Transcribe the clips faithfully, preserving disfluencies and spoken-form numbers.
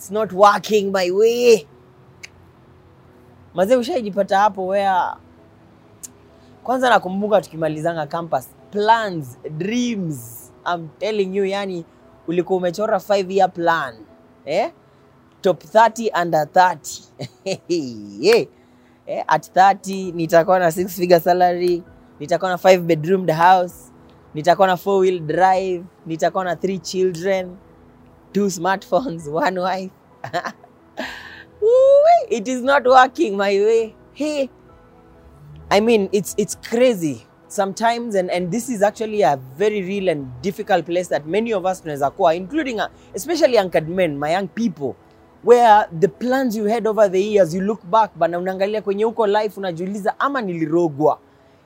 It's not working my way. Mazee ushaijipata hapo where kwanza nakumbuka tukimalizanga campus plans, dreams. I'm telling you, yani ulikuwa umechora five year plan. Eh? top thirty under thirty. Yeah. Eh, at thirty nitakuwa na six figure salary, nitakuwa na five bedroomed house, nitakuwa na four wheel drive, nitakuwa na three children. Two smartphones, one wife. It is not working my way. Hey, I mean, it's it's crazy sometimes, and, and this is actually a very real and difficult place that many of us tunazakua, including, uh, especially anchored men, my young people, where the plans you had over the years, you look back, but unangalia kwenye uko life, unajuliza, ama nilirogwa.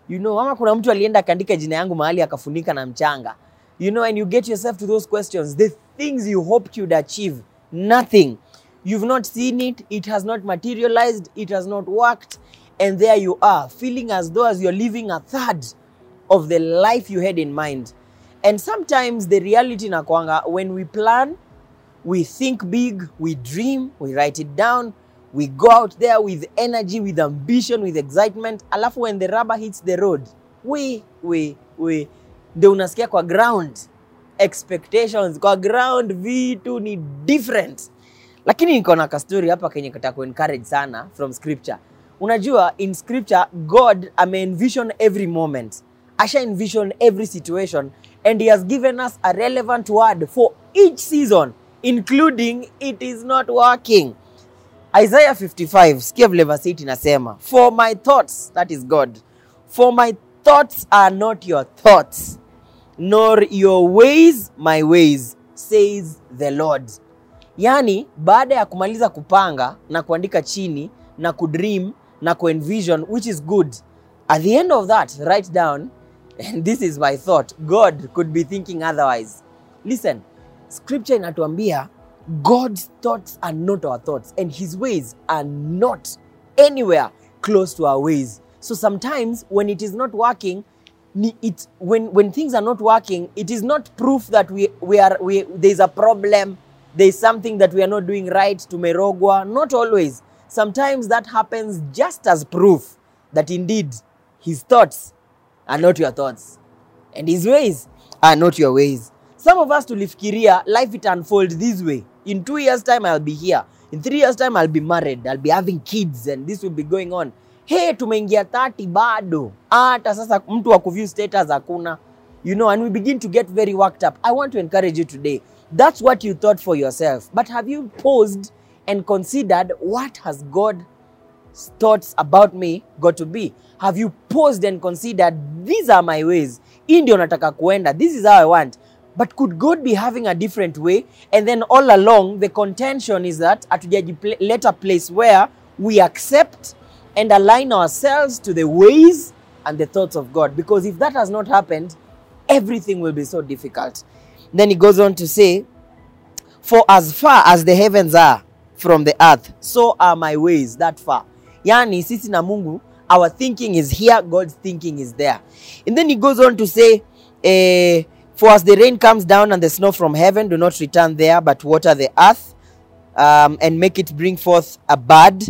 You know, ama kuna mtu alienda kandika jina yangu mahali akafunika na mchanga. You know, and you get yourself to those questions. The things you hoped you'd achieve, nothing. You've not seen it. It has not materialized. It has not worked. And there you are, feeling as though as you're living a third of the life you had in mind. And sometimes the reality nakwanga, when we plan, we think big, we dream, we write it down, we go out there with energy, with ambition, with excitement. Alafu when the rubber hits the road, we, we, we. Ndio unasikia kwa ground expectations, kwa ground vitu ni different. Lakini niko na story hapa kenye nataka encourage sana from scripture. Unajua in scripture God ame envision every moment, asha envision every situation, and he has given us a relevant word for each season, including it is not working. Isaiah fifty-five, sikia vile verse eight inasema, for my thoughts, that is God, for my thoughts are not your thoughts, nor your ways my ways, says the Lord. Yani, baada ya kumaliza kupanga, na kuandika chini, na kudream, na kuenvision, which is good. At the end of that, write down, and this is my thought. God could be thinking otherwise. Listen, scripture inatuambia, God's thoughts are not our thoughts, and his ways are not anywhere close to our ways. So sometimes when it is not working, it, when, when things are not working, it is not proof that we, we are, we, there's a problem, there's something that we are not doing right, tumerogwa. Not always. Sometimes that happens just as proof that indeed his thoughts are not your thoughts and his ways are not your ways. Some of us tulifikiria life it unfolds this way. In two years time I'll be here. In three years time I'll be married. I'll be having kids and this will be going on. Hey, tumeingia thirty bado. Ata sasa mtu wa kuview status hakuna. You know, and we begin to get very worked up. I want to encourage you today. That's what you thought for yourself. But have you paused and considered what has God's thoughts about me got to be? Have you paused and considered, these are my ways. Hii ndio nataka kuenda. This is how I want. But could God be having a different way? And then all along, the contention is that at the later place where we accept and align ourselves to the ways and the thoughts of God. Because if that has not happened, everything will be so difficult. Then he goes on to say, for as far as the heavens are from the earth, so are my ways that far. Yani, sisi na Mungu, our thinking is here, God's thinking is there. And then he goes on to say, eh, for as the rain comes down and the snow from heaven, do not return there, but water the earth um, and make it bring forth a bud.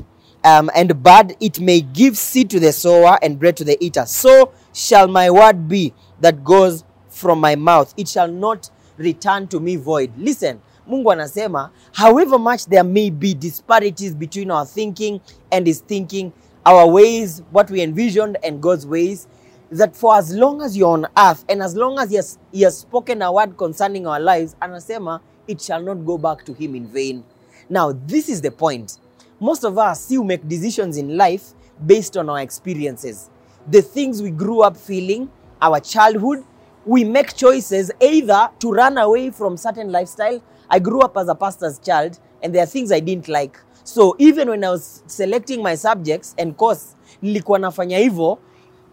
Um, and bud, it may give seed to the sower and bread to the eater. So shall my word be that goes from my mouth. It shall not return to me void. Listen, Mungu anasema, however much there may be disparities between our thinking and his thinking, our ways, what we envisioned, and God's ways, that for as long as you're on earth, and as long as he has, he has spoken a word concerning our lives, anasema, it shall not go back to him in vain. Now, this is the point. Most of us still make decisions in life based on our experiences. The things we grew up feeling, our childhood, we make choices either to run away from certain lifestyle. I grew up as a pastor's child and there are things I didn't like. So even when I was selecting my subjects and course, nilikuwa nafanya hivyo,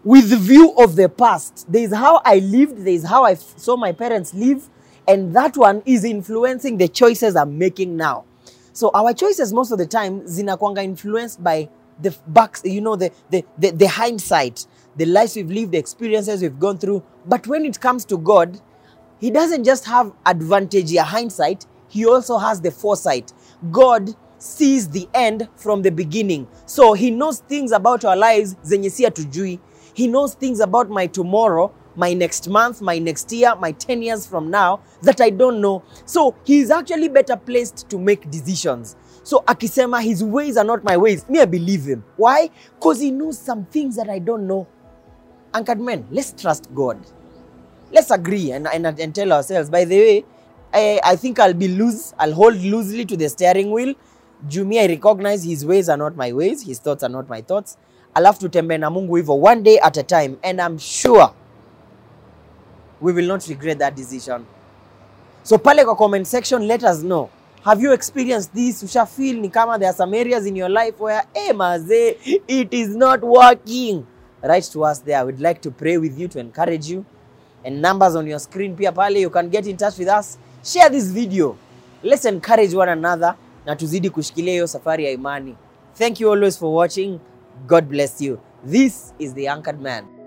with the view of the past. There is how I lived, there is how I saw my parents live, and that one is influencing the choices I'm making now. So our choices most of the time zinakuanga influenced by the backs, you know, the, the, the, the hindsight, the lives we've lived, the experiences we've gone through. But when it comes to God, he doesn't just have advantage, hindsight, he also has the foresight. God sees the end from the beginning. So he knows things about our lives zenye si hatujui. He knows things about my tomorrow, my next month, my next year, my ten years from now that I don't know. So he is actually better placed to make decisions. So akisema his ways are not my ways, me I believe him. Why? Because he knows some things that I don't know. Anchored men, let's trust God. Let's agree and, and, and tell ourselves, by the way, I, I think I'll be loose, I'll hold loosely to the steering wheel. Jumi, I recognize his ways are not my ways, his thoughts are not my thoughts. I'll have to tembe na Mungu hivyo one day at a time, and I'm sure we will not regret that decision. So pale kwa comment section, let us know. Have you experienced this? Usha feel ni kama there are some areas in your life where, eh, maze, it is not working. Write to us there. We'd like to pray with you, to encourage you. And numbers on your screen pia pale, you can get in touch with us. Share this video. Let's encourage one another na tuzidi kushikilia hiyo safari ya imani. Thank you always for watching. God bless you. This is The Anchored Man.